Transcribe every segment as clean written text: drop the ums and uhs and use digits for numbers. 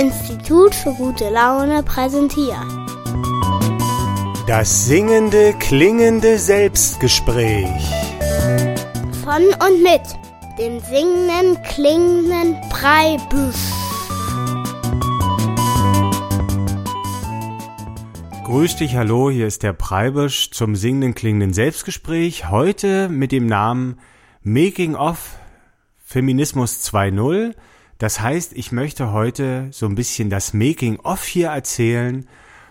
Institut für gute Laune präsentiert. Das singende, klingende Selbstgespräch. Von und mit dem singenden, klingenden Preibisch. Grüß dich, hallo, hier ist der Preibisch zum singenden, klingenden Selbstgespräch. Heute mit dem Namen Making of Feminismus 2.0. Das heißt, ich möchte heute so ein bisschen das Making of hier erzählen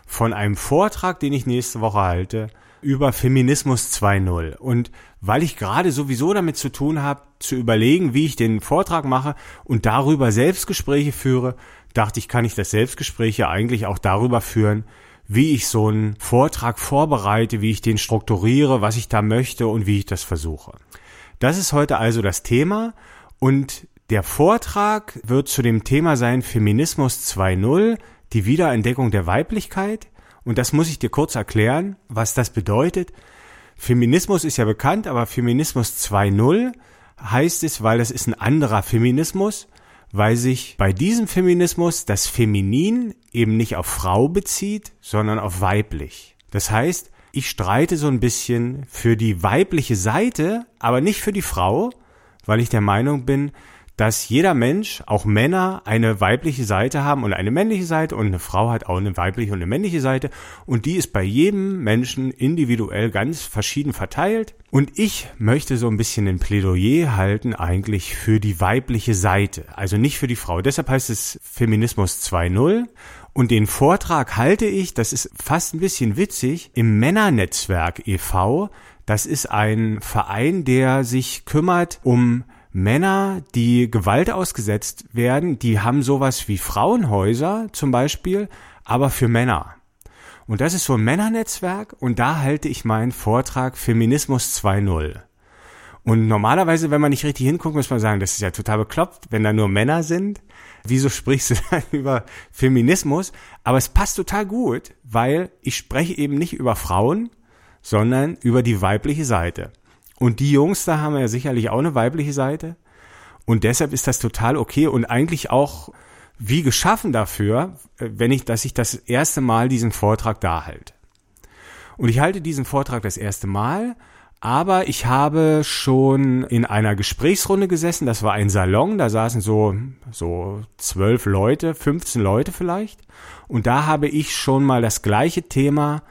von einem Vortrag, den ich nächste Woche halte, über Feminismus 2.0. Und weil ich gerade sowieso damit zu tun habe, zu überlegen, wie ich den Vortrag mache und darüber Selbstgespräche führe, dachte ich, kann ich das Selbstgespräch ja eigentlich auch darüber führen, wie ich so einen Vortrag vorbereite, wie ich den strukturiere, was ich da möchte und wie ich das versuche. Das ist heute also das Thema und der Vortrag wird zu dem Thema sein Feminismus 2.0, die Wiederentdeckung der Weiblichkeit. Und das muss ich dir kurz erklären, was das bedeutet. Feminismus ist ja bekannt, aber Feminismus 2.0 heißt es, weil das ist ein anderer Feminismus, weil sich bei diesem Feminismus das Feminin eben nicht auf Frau bezieht, sondern auf weiblich. Das heißt, ich streite so ein bisschen für die weibliche Seite, aber nicht für die Frau, weil ich der Meinung bin, dass jeder Mensch, auch Männer, eine weibliche Seite haben und eine männliche Seite und eine Frau hat auch eine weibliche und eine männliche Seite und die ist bei jedem Menschen individuell ganz verschieden verteilt und ich möchte so ein bisschen ein Plädoyer halten eigentlich für die weibliche Seite, also nicht für die Frau. Deshalb heißt es Feminismus 2.0 und den Vortrag halte ich, das ist fast ein bisschen witzig, im Männernetzwerk e.V. Das ist ein Verein, der sich kümmert um Männer, die Gewalt ausgesetzt werden, die haben sowas wie Frauenhäuser zum Beispiel, aber für Männer. Und das ist so ein Männernetzwerk und da halte ich meinen Vortrag Feminismus 2.0. Und normalerweise, wenn man nicht richtig hinguckt, muss man sagen, das ist ja total bekloppt, wenn da nur Männer sind. Wieso sprichst du dann über Feminismus? Aber es passt total gut, weil ich spreche eben nicht über Frauen, sondern über die weibliche Seite. Und die Jungs, da haben ja sicherlich auch eine weibliche Seite. Und deshalb ist das total okay und eigentlich auch wie geschaffen dafür, dass ich das erste Mal diesen Vortrag da halte. Und ich halte diesen Vortrag das erste Mal, aber ich habe schon in einer Gesprächsrunde gesessen. Das war ein Salon, da saßen so 12 Leute, 15 Leute vielleicht. Und da habe ich schon mal das gleiche Thema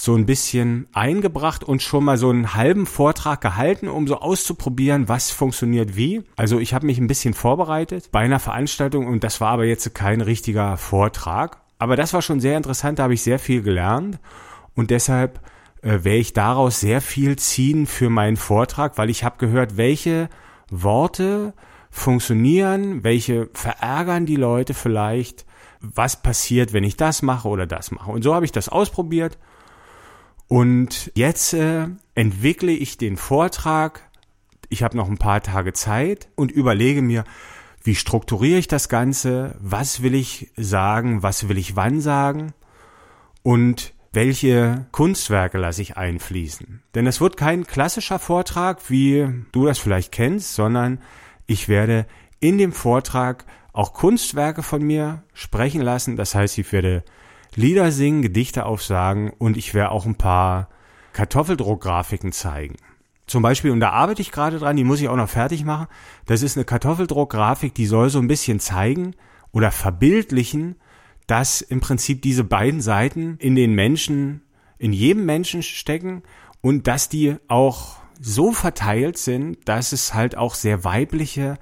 so ein bisschen eingebracht und schon mal so einen halben Vortrag gehalten, um so auszuprobieren, was funktioniert wie. Also ich habe mich ein bisschen vorbereitet bei einer Veranstaltung und das war aber jetzt kein richtiger Vortrag. Aber das war schon sehr interessant, da habe ich sehr viel gelernt und deshalb werde ich daraus sehr viel ziehen für meinen Vortrag, weil ich habe gehört, welche Worte funktionieren, welche verärgern die Leute vielleicht, was passiert, wenn ich das mache oder das mache. Und so habe ich das ausprobiert. Und jetzt entwickle ich den Vortrag, ich habe noch ein paar Tage Zeit und überlege mir, wie strukturiere ich das Ganze, was will ich sagen, was will ich wann sagen und welche Kunstwerke lasse ich einfließen. Denn es wird kein klassischer Vortrag, wie du das vielleicht kennst, sondern ich werde in dem Vortrag auch Kunstwerke von mir sprechen lassen, das heißt, ich werde Lieder singen, Gedichte aufsagen und ich werde auch ein paar Kartoffeldruckgrafiken zeigen. Zum Beispiel, und da arbeite ich gerade dran, die muss ich auch noch fertig machen, das ist eine Kartoffeldruckgrafik, die soll so ein bisschen zeigen oder verbildlichen, dass im Prinzip diese beiden Seiten in den Menschen, in jedem Menschen stecken und dass die auch so verteilt sind, dass es halt auch sehr weibliche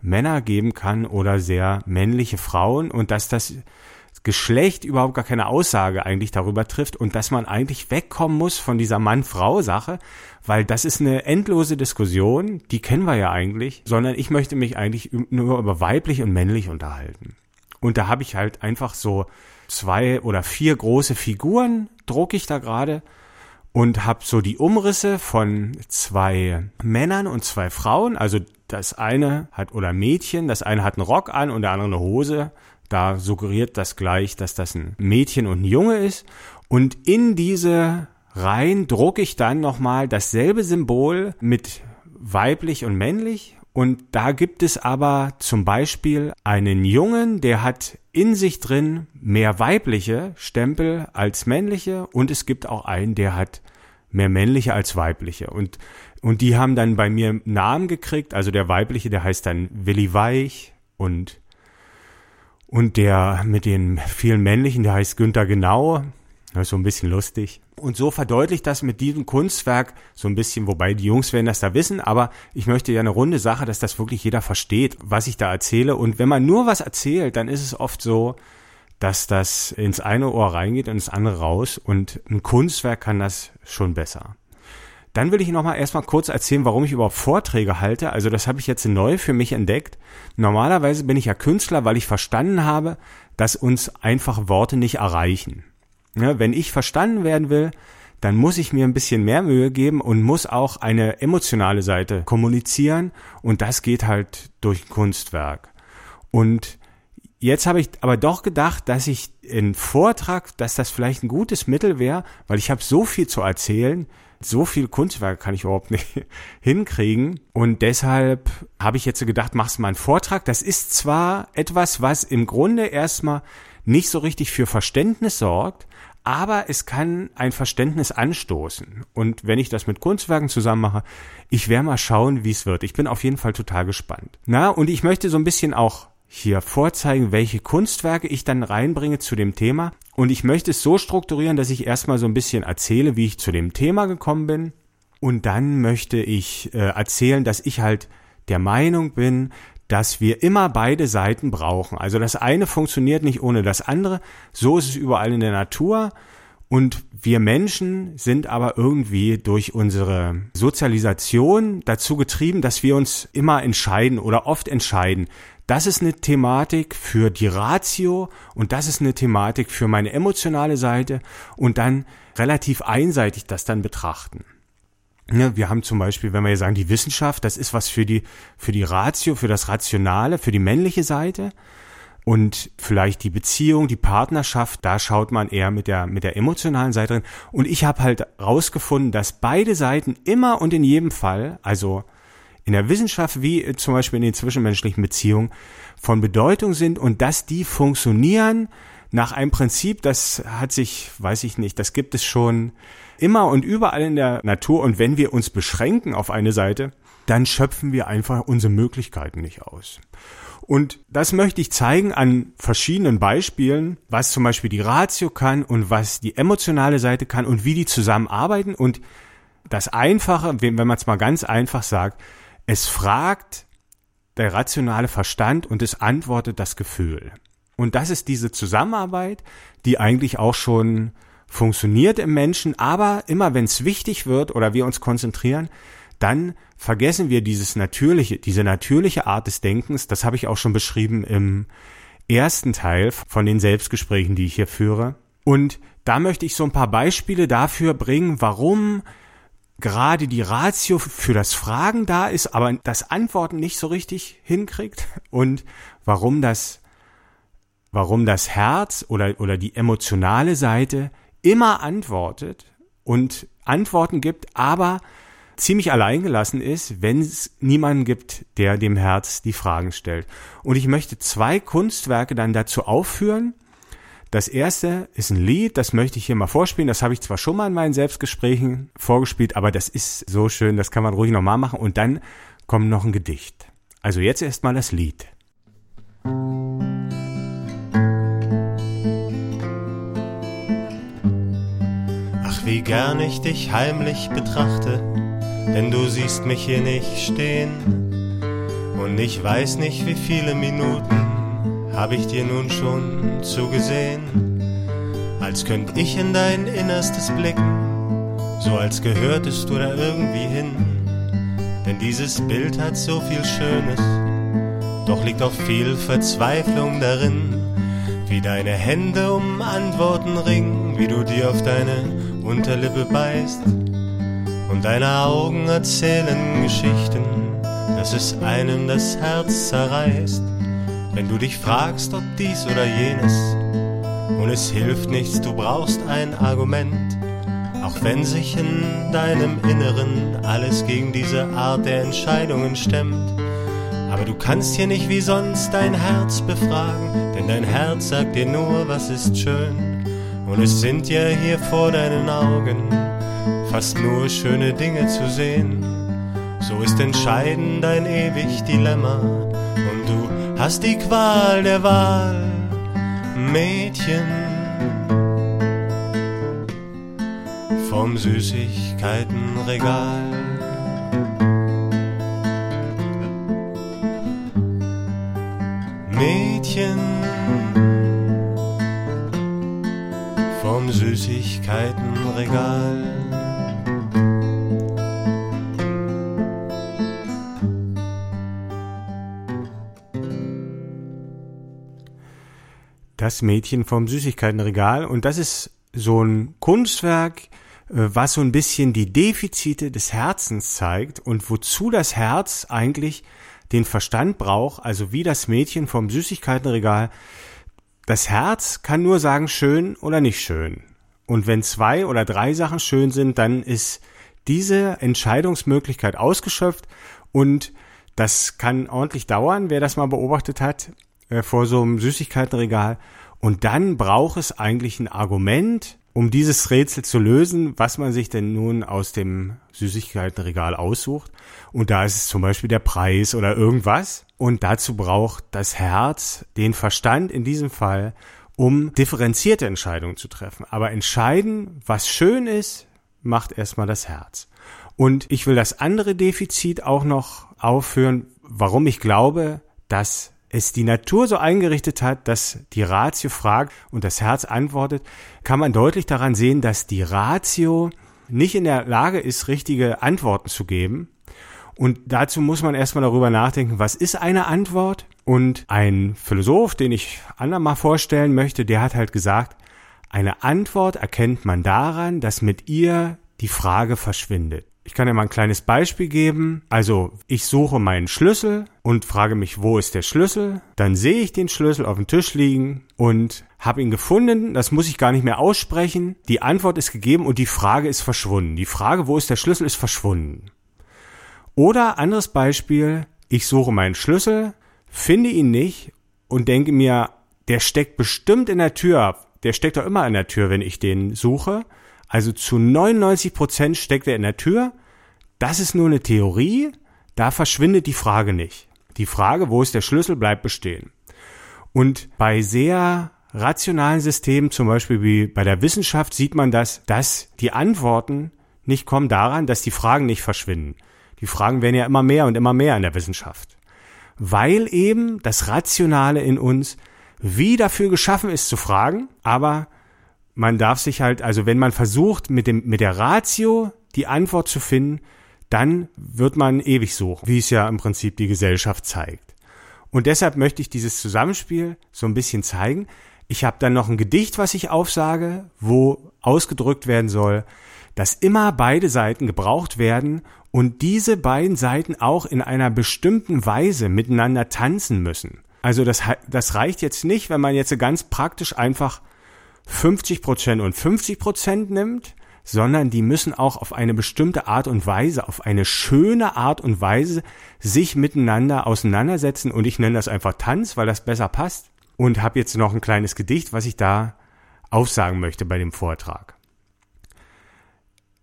Männer geben kann oder sehr männliche Frauen und dass das Geschlecht überhaupt gar keine Aussage eigentlich darüber trifft und dass man eigentlich wegkommen muss von dieser Mann-Frau-Sache, weil das ist eine endlose Diskussion, die kennen wir ja eigentlich, sondern ich möchte mich eigentlich nur über weiblich und männlich unterhalten. Und da habe ich halt einfach so 2 oder 4 große Figuren, drucke ich da gerade und habe so die Umrisse von 2 Männern und 2 Frauen, also das eine hat oder Mädchen, das eine hat einen Rock an und der andere eine Hose. Da suggeriert das gleich, dass das ein Mädchen und ein Junge ist. Und in diese Reihen drucke ich dann nochmal dasselbe Symbol mit weiblich und männlich Und da gibt es aber zum Beispiel einen Jungen, der hat in sich drin mehr weibliche Stempel als männliche, und es gibt auch einen, der hat mehr männliche als weibliche. Und die haben dann bei mir Namen gekriegt. Also der weibliche, der heißt dann Willi Weich, und der mit den vielen männlichen, der heißt Günter Genau. Das ist so ein bisschen lustig. Und so verdeutlicht das mit diesem Kunstwerk so ein bisschen, wobei die Jungs werden das da wissen, aber ich möchte ja eine runde Sache, dass das wirklich jeder versteht, was ich da erzähle. Und wenn man nur was erzählt, dann ist es oft so, dass das ins eine Ohr reingeht und ins andere raus, und ein Kunstwerk kann das schon besser. Dann will ich nochmal erstmal kurz erzählen, warum ich überhaupt Vorträge halte. Also das habe ich jetzt neu für mich entdeckt. Normalerweise bin ich ja Künstler, weil ich verstanden habe, dass uns einfach Worte nicht erreichen. Ja, wenn ich verstanden werden will, dann muss ich mir ein bisschen mehr Mühe geben und muss auch eine emotionale Seite kommunizieren, und das geht halt durch ein Kunstwerk. Und jetzt habe ich aber doch gedacht, dass ich in Vortrag, dass das vielleicht ein gutes Mittel wäre, weil ich habe so viel zu erzählen, so viel Kunstwerke kann ich überhaupt nicht hinkriegen, und deshalb habe ich jetzt so gedacht, machst du mal einen Vortrag. Das ist zwar etwas, was im Grunde erstmal nicht so richtig für Verständnis sorgt, aber es kann ein Verständnis anstoßen. Und wenn ich das mit Kunstwerken zusammen mache, ich werde mal schauen, wie es wird. Ich bin auf jeden Fall total gespannt. Na, und ich möchte so ein bisschen auch hier vorzeigen, welche Kunstwerke ich dann reinbringe zu dem Thema. Und ich möchte es so strukturieren, dass ich erstmal so ein bisschen erzähle, wie ich zu dem Thema gekommen bin. Und dann möchte ich erzählen, dass ich halt der Meinung bin, dass wir immer beide Seiten brauchen. Also das eine funktioniert nicht ohne das andere. So ist es überall in der Natur. Und wir Menschen sind aber irgendwie durch unsere Sozialisation dazu getrieben, dass wir uns immer entscheiden oder oft entscheiden. Das ist eine Thematik für die Ratio und das ist eine Thematik für meine emotionale Seite, und dann relativ einseitig das dann betrachten. Ja, wir haben zum Beispiel, wenn wir hier sagen, die Wissenschaft, das ist was für die Ratio, für das Rationale, für die männliche Seite, und vielleicht die Beziehung, die Partnerschaft, da schaut man eher mit der emotionalen Seite drin. Und ich habe halt rausgefunden, dass beide Seiten immer und in jedem Fall, also in der Wissenschaft wie zum Beispiel in den zwischenmenschlichen Beziehungen, von Bedeutung sind und dass die funktionieren nach einem Prinzip, das hat sich, weiß ich nicht, das gibt es schon immer und überall in der Natur, und wenn wir uns beschränken auf eine Seite, dann schöpfen wir einfach unsere Möglichkeiten nicht aus. Und das möchte ich zeigen an verschiedenen Beispielen, was zum Beispiel die Ratio kann und was die emotionale Seite kann und wie die zusammenarbeiten. Und das Einfache, wenn man es mal ganz einfach sagt, es fragt der rationale Verstand und es antwortet das Gefühl. Und das ist diese Zusammenarbeit, die eigentlich auch schon funktioniert im Menschen, aber immer wenn es wichtig wird oder wir uns konzentrieren, dann vergessen wir diese natürliche Art des Denkens. Das habe ich auch schon beschrieben im ersten Teil von den Selbstgesprächen, die ich hier führe. Und da möchte ich so ein paar Beispiele dafür bringen, warum gerade die Ratio für das Fragen da ist, aber das Antworten nicht so richtig hinkriegt, und warum das Herz oder die emotionale Seite immer antwortet und Antworten gibt, aber ziemlich alleingelassen ist, wenn es niemanden gibt, der dem Herz die Fragen stellt. Und ich möchte zwei Kunstwerke dann dazu aufführen. Das erste ist ein Lied, das möchte ich hier mal vorspielen. Das habe ich zwar schon mal in meinen Selbstgesprächen vorgespielt, aber das ist so schön, das kann man ruhig nochmal machen. Und dann kommt noch ein Gedicht. Also jetzt erstmal das Lied. Ach, wie gern ich dich heimlich betrachte, denn du siehst mich hier nicht stehen. Und ich weiß nicht, wie viele Minuten hab ich dir nun schon zugesehen, als könnt ich in dein Innerstes blicken, so als gehörtest du da irgendwie hin. Denn dieses Bild hat so viel Schönes, doch liegt auch viel Verzweiflung darin, wie deine Hände um Antworten ringen, wie du dir auf deine Unterlippe beißt und deine Augen erzählen Geschichten, dass es einem das Herz zerreißt. Wenn du dich fragst, ob dies oder jenes, und es hilft nichts, du brauchst ein Argument, auch wenn sich in deinem Inneren alles gegen diese Art der Entscheidungen stemmt, Aber du kannst hier nicht wie sonst dein Herz befragen, denn dein Herz sagt dir nur, was ist schön. Und es sind ja hier vor deinen Augen fast nur schöne Dinge zu sehen. So ist entscheidend dein ewig Dilemma und du hast die Qual der Wahl, Mädchen. Vom Süßigkeitenregal. Mädchen. Vom Süßigkeitenregal. Das Mädchen vom Süßigkeitenregal. Und das ist so ein Kunstwerk, was so ein bisschen die Defizite des Herzens zeigt und wozu das Herz eigentlich den Verstand braucht, also wie das Mädchen vom Süßigkeitenregal. Das Herz kann nur sagen, schön oder nicht schön. Und wenn 2 oder 3 Sachen schön sind, dann ist diese Entscheidungsmöglichkeit ausgeschöpft und das kann ordentlich dauern, wer das mal beobachtet hat, vor so einem Süßigkeitenregal. Und dann braucht es eigentlich ein Argument, um dieses Rätsel zu lösen, was man sich denn nun aus dem Süßigkeitenregal aussucht. Und da ist es zum Beispiel der Preis oder irgendwas. Und dazu braucht das Herz den Verstand in diesem Fall, um differenzierte Entscheidungen zu treffen. Aber entscheiden, was schön ist, macht erstmal das Herz. Und ich will das andere Defizit auch noch aufführen, warum ich glaube, dass es die Natur so eingerichtet hat, dass die Ratio fragt und das Herz antwortet, kann man deutlich daran sehen, dass die Ratio nicht in der Lage ist, richtige Antworten zu geben. Und dazu muss man erstmal darüber nachdenken, was ist eine Antwort? Und ein Philosoph, den ich andermal vorstellen möchte, der hat halt gesagt, eine Antwort erkennt man daran, dass mit ihr die Frage verschwindet. Ich kann dir mal ein kleines Beispiel geben. Also ich suche meinen Schlüssel und frage mich, wo ist der Schlüssel? Dann sehe ich den Schlüssel auf dem Tisch liegen und habe ihn gefunden. Das muss ich gar nicht mehr aussprechen. Die Antwort ist gegeben und die Frage ist verschwunden. Die Frage, wo ist der Schlüssel, ist verschwunden. Oder anderes Beispiel, ich suche meinen Schlüssel, finde ihn nicht und denke mir, der steckt bestimmt in der Tür. Der steckt doch immer in der Tür, wenn ich den suche. Also zu 99% steckt er in der Tür. Das ist nur eine Theorie. Da verschwindet die Frage nicht. Die Frage, wo ist der Schlüssel, bleibt bestehen. Und bei sehr rationalen Systemen, zum Beispiel wie bei der Wissenschaft, sieht man das, dass die Antworten nicht kommen daran, dass die Fragen nicht verschwinden. Die Fragen werden ja immer mehr und immer mehr in der Wissenschaft. Weil eben das Rationale in uns wie dafür geschaffen ist zu fragen, aber man darf sich halt, also wenn man versucht, mit der Ratio die Antwort zu finden, dann wird man ewig suchen, wie es ja im Prinzip die Gesellschaft zeigt. Und deshalb möchte ich dieses Zusammenspiel so ein bisschen zeigen. Ich habe dann noch ein Gedicht, was ich aufsage, wo ausgedrückt werden soll, dass immer beide Seiten gebraucht werden und diese beiden Seiten auch in einer bestimmten Weise miteinander tanzen müssen. Also das reicht jetzt nicht, wenn man jetzt ganz praktisch einfach 50% und 50% nimmt, sondern die müssen auch auf eine bestimmte Art und Weise, auf eine schöne Art und Weise sich miteinander auseinandersetzen. Und ich nenne das einfach Tanz, weil das besser passt. Und habe jetzt noch ein kleines Gedicht, was ich da aufsagen möchte bei dem Vortrag.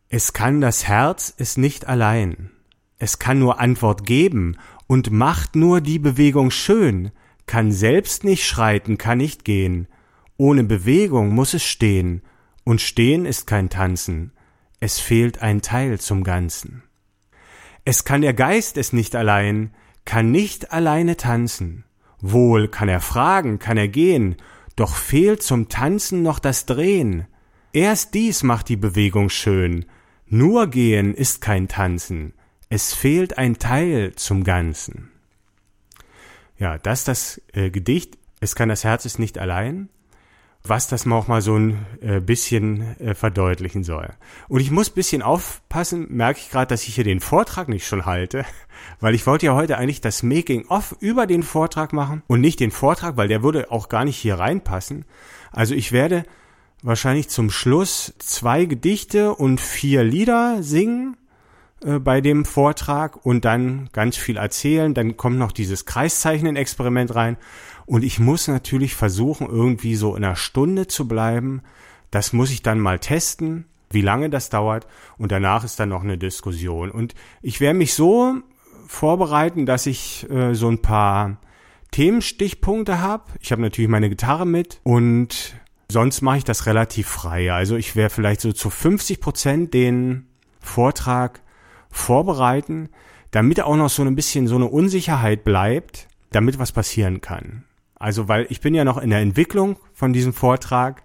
Es kann das Herz, es nicht allein. Es kann nur Antwort geben und macht nur die Bewegung schön. Kann selbst nicht schreiten, kann nicht gehen. Ohne Bewegung muss es stehen, und Stehen ist kein Tanzen, es fehlt ein Teil zum Ganzen. Es kann der Geist es nicht allein, kann nicht alleine tanzen, wohl kann er fragen, kann er gehen, doch fehlt zum Tanzen noch das Drehen. Erst dies macht die Bewegung schön, nur Gehen ist kein Tanzen, es fehlt ein Teil zum Ganzen. Ja, das Gedicht, es kann das Herz es nicht allein, was das auch mal so ein bisschen verdeutlichen soll. Und ich muss ein bisschen aufpassen, merke ich gerade, dass ich hier den Vortrag nicht schon halte, weil ich wollte ja heute eigentlich das Making-of über den Vortrag machen und nicht den Vortrag, weil der würde auch gar nicht hier reinpassen. Also ich werde wahrscheinlich zum Schluss 2 Gedichte und 4 Lieder singen bei dem Vortrag und dann ganz viel erzählen. Dann kommt noch dieses Kreiszeichnen-Experiment rein und ich muss natürlich versuchen, irgendwie so in einer Stunde zu bleiben. Das muss ich dann mal testen, wie lange das dauert, und danach ist dann noch eine Diskussion. Und ich werde mich so vorbereiten, dass ich so ein paar Themenstichpunkte habe. Ich habe natürlich meine Gitarre mit und sonst mache ich das relativ frei. Also ich werde vielleicht so zu 50% den Vortrag vorbereiten, damit auch noch so ein bisschen so eine Unsicherheit bleibt, damit was passieren kann. Also weil ich bin ja noch in der Entwicklung von diesem Vortrag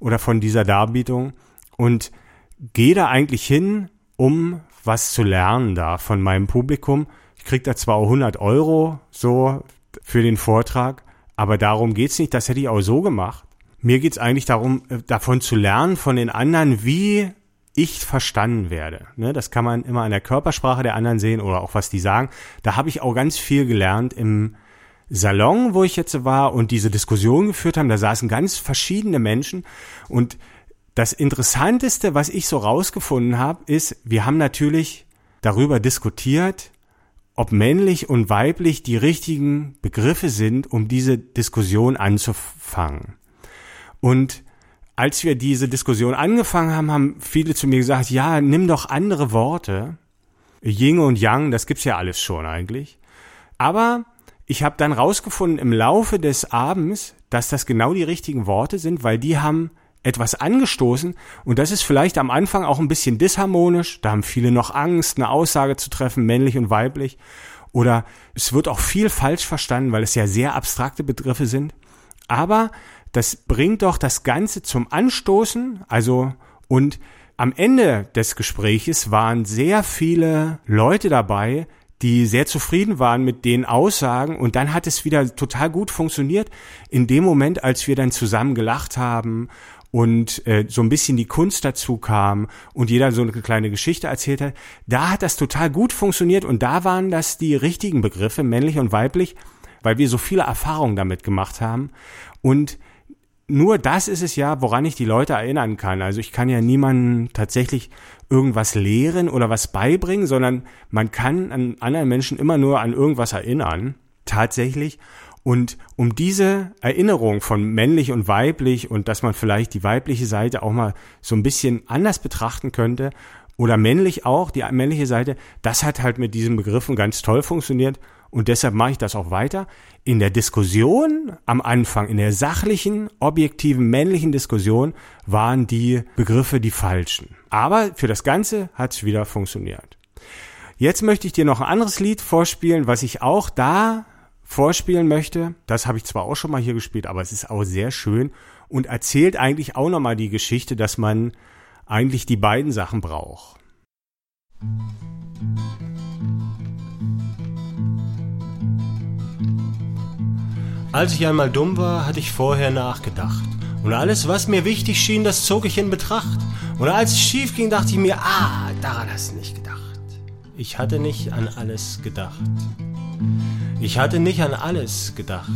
oder von dieser Darbietung und gehe da eigentlich hin, um was zu lernen da von meinem Publikum. Ich kriege da zwar auch 100 € so für den Vortrag, aber darum geht's nicht, das hätte ich auch so gemacht. Mir geht's eigentlich darum, davon zu lernen von den anderen, wie ich verstanden werde. Das kann man immer an der Körpersprache der anderen sehen oder auch was die sagen. Da habe ich auch ganz viel gelernt im Salon, wo ich jetzt war und diese Diskussion geführt haben. Da saßen ganz verschiedene Menschen und das Interessanteste, was ich so rausgefunden habe, ist, wir haben natürlich darüber diskutiert, ob männlich und weiblich die richtigen Begriffe sind, um diese Diskussion anzufangen. Und als wir diese Diskussion angefangen haben, haben viele zu mir gesagt, ja, nimm doch andere Worte. Yin und Yang, das gibt's ja alles schon eigentlich. Aber ich habe dann rausgefunden im Laufe des Abends, dass das genau die richtigen Worte sind, weil die haben etwas angestoßen und das ist vielleicht am Anfang auch ein bisschen disharmonisch. Da haben viele noch Angst, eine Aussage zu treffen, männlich und weiblich. Oder es wird auch viel falsch verstanden, weil es ja sehr abstrakte Begriffe sind. Aber das bringt doch das Ganze zum Anstoßen. Also und am Ende des Gespräches waren sehr viele Leute dabei, die sehr zufrieden waren mit den Aussagen und dann hat es wieder total gut funktioniert. In dem Moment, als wir dann zusammen gelacht haben und so ein bisschen die Kunst dazu kam und jeder so eine kleine Geschichte erzählt hat, da hat das total gut funktioniert und da waren das die richtigen Begriffe, männlich und weiblich, weil wir so viele Erfahrungen damit gemacht haben. Und nur das ist es ja, woran ich die Leute erinnern kann. Also ich kann ja niemandem tatsächlich irgendwas lehren oder was beibringen, sondern man kann an anderen Menschen immer nur an irgendwas erinnern, tatsächlich. Und um diese Erinnerung von männlich und weiblich und dass man vielleicht die weibliche Seite auch mal so ein bisschen anders betrachten könnte oder männlich auch, die männliche Seite, das hat halt mit diesen Begriffen ganz toll funktioniert und deshalb mache ich das auch weiter. In der Diskussion am Anfang, in der sachlichen, objektiven, männlichen Diskussion waren die Begriffe die falschen. Aber für das Ganze hat es wieder funktioniert. Jetzt möchte ich dir noch ein anderes Lied vorspielen, was ich auch da vorspielen möchte. Das habe ich zwar auch schon mal hier gespielt, aber es ist auch sehr schön und erzählt eigentlich auch nochmal die Geschichte, dass man eigentlich die beiden Sachen braucht. Als ich einmal dumm war, hatte ich vorher nachgedacht. Und alles, was mir wichtig schien, das zog ich in Betracht. Und als es schief ging, dachte ich mir, daran hast du nicht gedacht. Ich hatte nicht an alles gedacht. Ich hatte nicht an alles gedacht.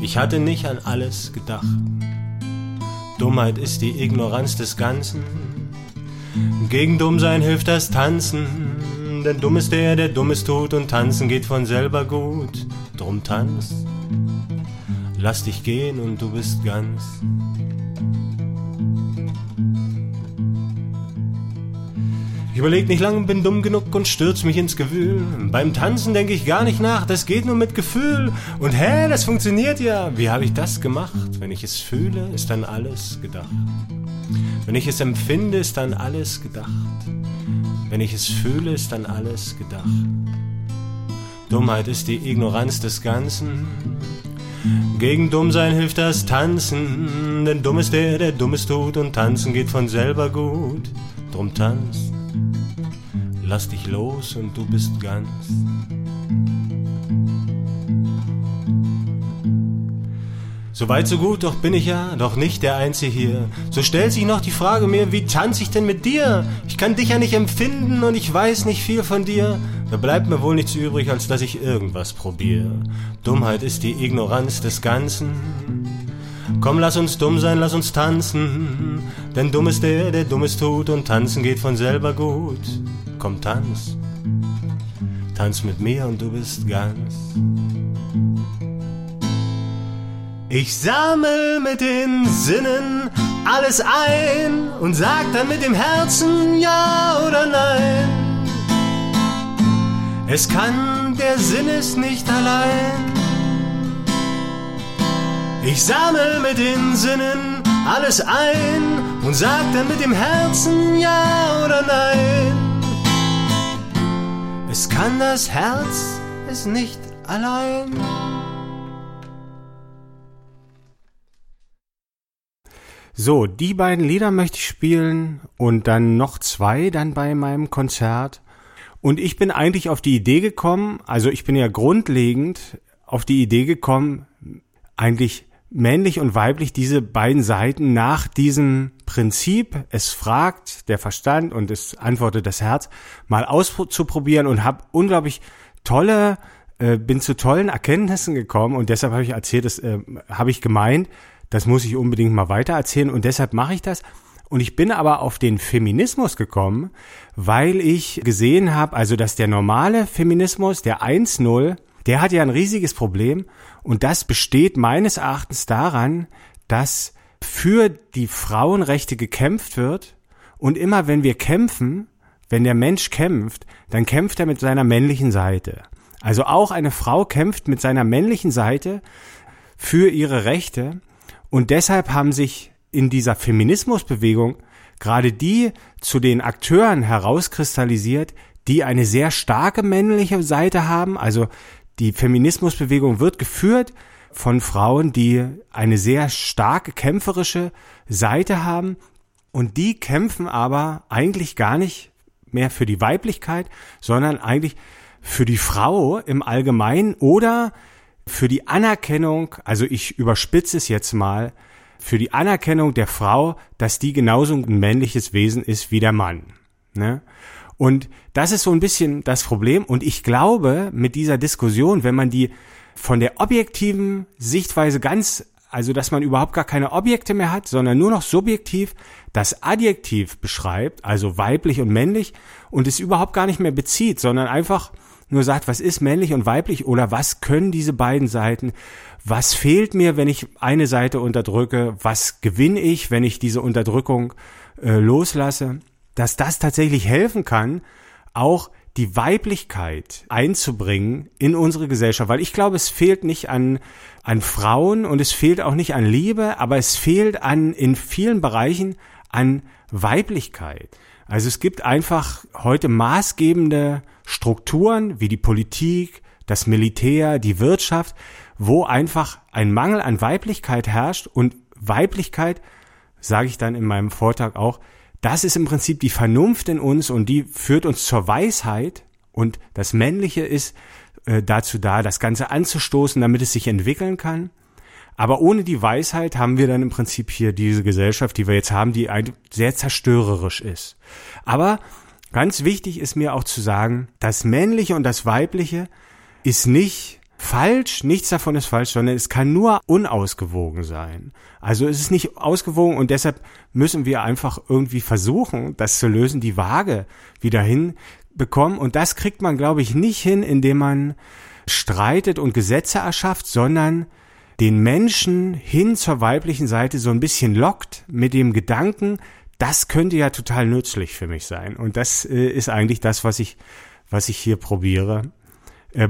Ich hatte nicht an alles gedacht. Dummheit ist die Ignoranz des Ganzen. Gegen Dummsein hilft das Tanzen. Denn dumm ist der Dummes tut und tanzen geht von selber gut. Drum tanz, lass dich gehen und du bist ganz. Ich überleg nicht lang, bin dumm genug und stürz mich ins Gewühl. Beim Tanzen denke ich gar nicht nach, das geht nur mit Gefühl. Und das funktioniert ja. Wie habe ich das gemacht? Wenn ich es fühle, ist dann alles gedacht. Wenn ich es empfinde, ist dann alles gedacht. Wenn ich es fühle, ist dann alles gedacht. Dummheit ist die Ignoranz des Ganzen. Gegen Dummsein hilft das Tanzen. Denn dumm ist der Dummes tut und tanzen geht von selber gut. Drum tanz. Lass dich los und du bist ganz. So weit, so gut, doch bin ich ja doch nicht der Einzige hier. So stellt sich noch die Frage mir, wie tanze ich denn mit dir? Ich kann dich ja nicht empfinden und ich weiß nicht viel von dir. Da bleibt mir wohl nichts übrig, als dass ich irgendwas probiere. Dummheit ist die Ignoranz des Ganzen. Komm, lass uns dumm sein, lass uns tanzen. Denn dumm ist der Dummes tut und tanzen geht von selber gut. komm tanz, tanz mit mir und du bist ganz. Ich sammel mit den Sinnen alles ein und sag dann mit dem Herzen ja oder nein. Es kann, der Sinn ist nicht allein. Ich sammel mit den Sinnen alles ein und sag dann mit dem Herzen ja oder nein. Es kann, das Herz ist nicht allein. So, die beiden Lieder möchte ich spielen und dann noch zwei dann bei meinem Konzert. Und ich bin eigentlich auf die Idee gekommen, also ich bin ja grundlegend auf die Idee gekommen, eigentlich männlich und weiblich diese beiden Seiten nach diesem Prinzip, es fragt der Verstand und es antwortet das Herz, mal auszuprobieren und habe unglaublich tolle, bin zu tollen Erkenntnissen gekommen und deshalb habe ich erzählt, das habe ich gemeint, das muss ich unbedingt mal weitererzählen und deshalb mache ich das. Und ich bin aber auf den Feminismus gekommen, weil ich gesehen habe, also dass der normale Feminismus, der 1.0, der hat ja ein riesiges Problem und das besteht meines Erachtens daran, dass für die Frauenrechte gekämpft wird und immer wenn wir kämpfen, wenn der Mensch kämpft, dann kämpft er mit seiner männlichen Seite. Also auch eine Frau kämpft mit seiner männlichen Seite für ihre Rechte. Und deshalb haben sich in dieser Feminismusbewegung gerade die zu den Akteuren herauskristallisiert, die eine sehr starke männliche Seite haben. Also die Feminismusbewegung wird geführt von Frauen, die eine sehr starke kämpferische Seite haben. Und die kämpfen aber eigentlich gar nicht mehr für die Weiblichkeit, sondern eigentlich für die Frau im Allgemeinen oder für die Anerkennung, also ich überspitze es jetzt mal, für die Anerkennung der Frau, dass die genauso ein männliches Wesen ist wie der Mann. Ne? Und das ist so ein bisschen das Problem. Und ich glaube, mit dieser Diskussion, wenn man die von der objektiven Sichtweise ganz, also dass man überhaupt gar keine Objekte mehr hat, sondern nur noch subjektiv das Adjektiv beschreibt, also weiblich und männlich, und es überhaupt gar nicht mehr bezieht, sondern einfach nur sagt, was ist männlich und weiblich oder was können diese beiden Seiten, was fehlt mir, wenn ich eine Seite unterdrücke, was gewinne ich, wenn ich diese Unterdrückung loslasse, dass das tatsächlich helfen kann, auch die Weiblichkeit einzubringen in unsere Gesellschaft, weil ich glaube, es fehlt nicht an Frauen und es fehlt auch nicht an Liebe, aber es fehlt in vielen Bereichen an Weiblichkeit. Also es gibt einfach heute maßgebende Strukturen wie die Politik, das Militär, die Wirtschaft, wo einfach ein Mangel an Weiblichkeit herrscht und Weiblichkeit, sage ich dann in meinem Vortrag auch, das ist im Prinzip die Vernunft in uns und die führt uns zur Weisheit und das Männliche ist dazu da, das Ganze anzustoßen, damit es sich entwickeln kann. Aber ohne die Weisheit haben wir dann im Prinzip hier diese Gesellschaft, die wir jetzt haben, die sehr zerstörerisch ist. Aber ganz wichtig ist mir auch zu sagen, das Männliche und das Weibliche ist nicht falsch, nichts davon ist falsch, sondern es kann nur unausgewogen sein. Also es ist nicht ausgewogen und deshalb müssen wir einfach irgendwie versuchen, das zu lösen, die Waage wieder hinbekommen. Und das kriegt man, glaube ich, nicht hin, indem man streitet und Gesetze erschafft, sondern den Menschen hin zur weiblichen Seite so ein bisschen lockt mit dem Gedanken, das könnte ja total nützlich für mich sein. Und das ist eigentlich das, was ich hier probiere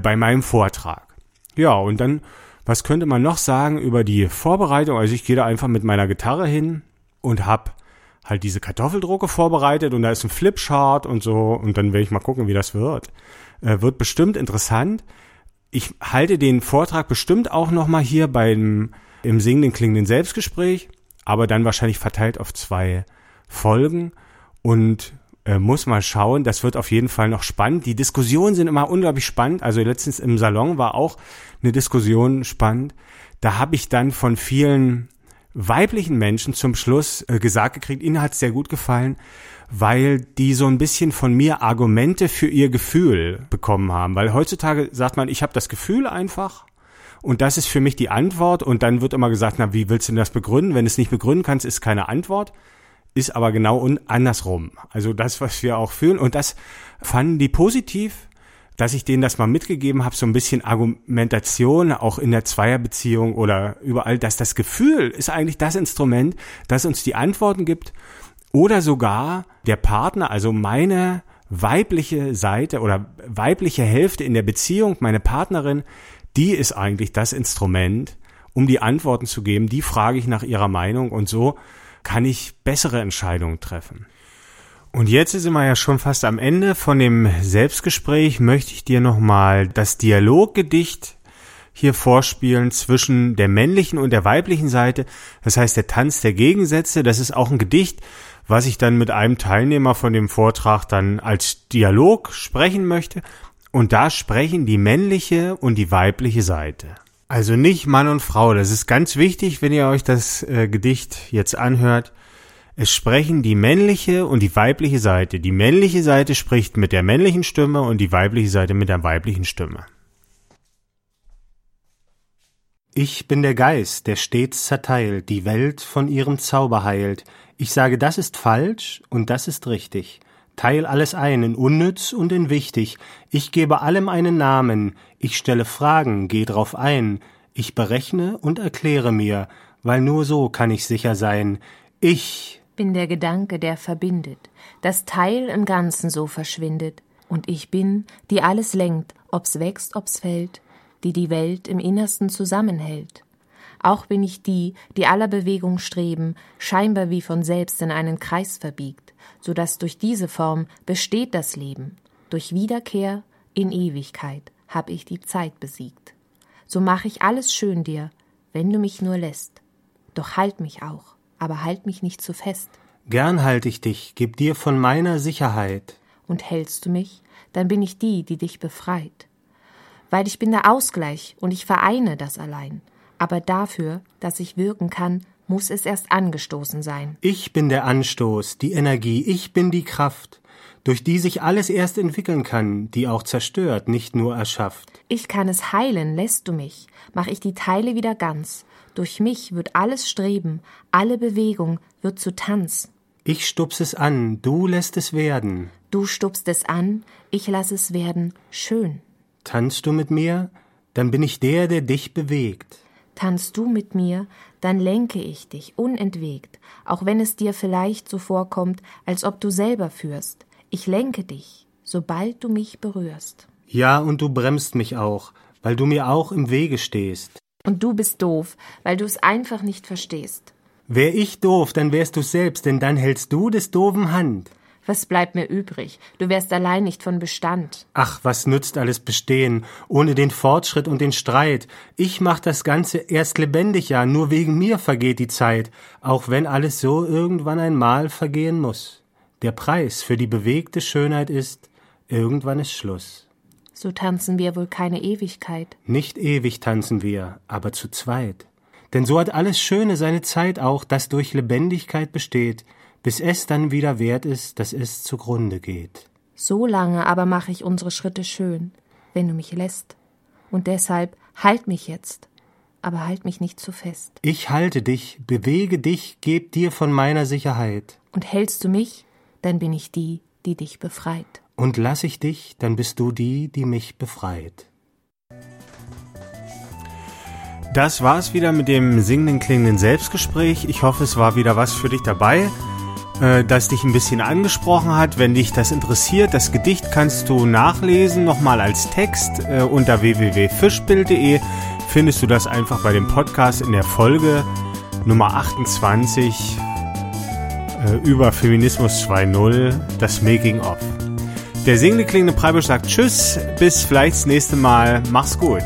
bei meinem Vortrag. Ja, und dann, was könnte man noch sagen über die Vorbereitung? Also ich gehe da einfach mit meiner Gitarre hin und habe halt diese Kartoffeldrucke vorbereitet und da ist ein Flipchart und so. Und dann werde ich mal gucken, wie das wird. Wird bestimmt interessant. Ich halte den Vortrag bestimmt auch nochmal hier im singenden, klingenden Selbstgespräch, aber dann wahrscheinlich verteilt auf 2 Folgen und muss mal schauen, das wird auf jeden Fall noch spannend. Die Diskussionen sind immer unglaublich spannend, also letztens im Salon war auch eine Diskussion spannend. Da habe ich dann von vielen weiblichen Menschen zum Schluss gesagt gekriegt, ihnen hat es sehr gut gefallen, weil die so ein bisschen von mir Argumente für ihr Gefühl bekommen haben. Weil heutzutage sagt man, ich habe das Gefühl einfach und das ist für mich die Antwort und dann wird immer gesagt, na wie willst du denn das begründen? Wenn du es nicht begründen kannst, ist keine Antwort. ist aber genau andersrum. Also das, was wir auch fühlen. Und das fanden die positiv, dass ich denen das mal mitgegeben habe, so ein bisschen Argumentation, auch in der Zweierbeziehung oder überall, dass das Gefühl ist eigentlich das Instrument, das uns die Antworten gibt oder sogar der Partner, also meine weibliche Seite oder weibliche Hälfte in der Beziehung, meine Partnerin, die ist eigentlich das Instrument, um die Antworten zu geben, die frage ich nach ihrer Meinung und so kann ich bessere Entscheidungen treffen. Und jetzt sind wir ja schon fast am Ende von dem Selbstgespräch, möchte ich dir nochmal das Dialoggedicht hier vorspielen zwischen der männlichen und der weiblichen Seite, das heißt der Tanz der Gegensätze, das ist auch ein Gedicht, was ich dann mit einem Teilnehmer von dem Vortrag dann als Dialog sprechen möchte und da sprechen die männliche und die weibliche Seite. Also nicht Mann und Frau, das ist ganz wichtig, wenn ihr euch das Gedicht jetzt anhört. Es sprechen die männliche und die weibliche Seite. Die männliche Seite spricht mit der männlichen Stimme und die weibliche Seite mit der weiblichen Stimme. Ich bin der Geist, der stets zerteilt, die Welt von ihrem Zauber heilt. Ich sage, das ist falsch und das ist richtig. Teil alles ein in unnütz und in wichtig. Ich gebe allem einen Namen. Ich stelle Fragen, geh drauf ein. Ich berechne und erkläre mir, weil nur so kann ich sicher sein. Ich bin der Gedanke, der verbindet, das Teil im Ganzen so verschwindet. Und ich bin, die alles lenkt, ob's wächst, ob's fällt, die die Welt im Innersten zusammenhält. Auch bin ich die, die aller Bewegung streben, scheinbar wie von selbst in einen Kreis verbiegt, so dass durch diese Form besteht das Leben. Durch Wiederkehr in Ewigkeit hab ich die Zeit besiegt. So mach ich alles schön dir, wenn du mich nur lässt. Doch halt mich auch, aber halt mich nicht zu fest. Gern halt ich dich, gib dir von meiner Sicherheit. Und hältst du mich, dann bin ich die, die dich befreit. Weil ich bin der Ausgleich und ich vereine das allein. Aber dafür, dass ich wirken kann, muss es erst angestoßen sein. Ich bin der Anstoß, die Energie, ich bin die Kraft, durch die sich alles erst entwickeln kann, die auch zerstört, nicht nur erschafft. Ich kann es heilen, lässt du mich, mach ich die Teile wieder ganz. Durch mich wird alles Streben, alle Bewegung wird zu Tanz. Ich stups es an, du lässt es werden. Du stupst es an, ich lass es werden, schön. Tanzt du mit mir, dann bin ich der, der dich bewegt. Tanzt du mit mir, dann lenke ich dich unentwegt, auch wenn es dir vielleicht so vorkommt, als ob du selber führst. Ich lenke dich, sobald du mich berührst. Ja, und du bremst mich auch, weil du mir auch im Wege stehst. Und du bist doof, weil du es einfach nicht verstehst. Wär ich doof, dann wärst du selbst, denn dann hältst du des doofen Hand. Was bleibt mir übrig? Du wärst allein nicht von Bestand. Ach, was nützt alles Bestehen, ohne den Fortschritt und den Streit? Ich mach das Ganze erst lebendig, ja, nur wegen mir vergeht die Zeit, auch wenn alles so irgendwann einmal vergehen muss. Der Preis für die bewegte Schönheit ist, irgendwann ist Schluss. So tanzen wir wohl keine Ewigkeit. Nicht ewig tanzen wir, aber zu zweit. Denn so hat alles Schöne seine Zeit auch, das durch Lebendigkeit besteht, bis es dann wieder wert ist, dass es zugrunde geht. So lange aber mache ich unsere Schritte schön, wenn du mich lässt. Und deshalb halt mich jetzt, aber halt mich nicht zu fest. Ich halte dich, bewege dich, geb dir von meiner Sicherheit. Und hältst du mich, dann bin ich die, die dich befreit. Und lass ich dich, dann bist du die, die mich befreit. Das war's wieder mit dem singenden, klingenden Selbstgespräch. Ich hoffe, es war wieder was für dich dabei, das dich ein bisschen angesprochen hat. Wenn dich das interessiert, das Gedicht kannst du nachlesen, nochmal als Text unter www.fischbild.de findest du das einfach bei dem Podcast in der Folge Nummer 28 über Feminismus 2.0, das Making of. Der singende, klingende Preibisch sagt Tschüss, bis vielleicht das nächste Mal, mach's gut.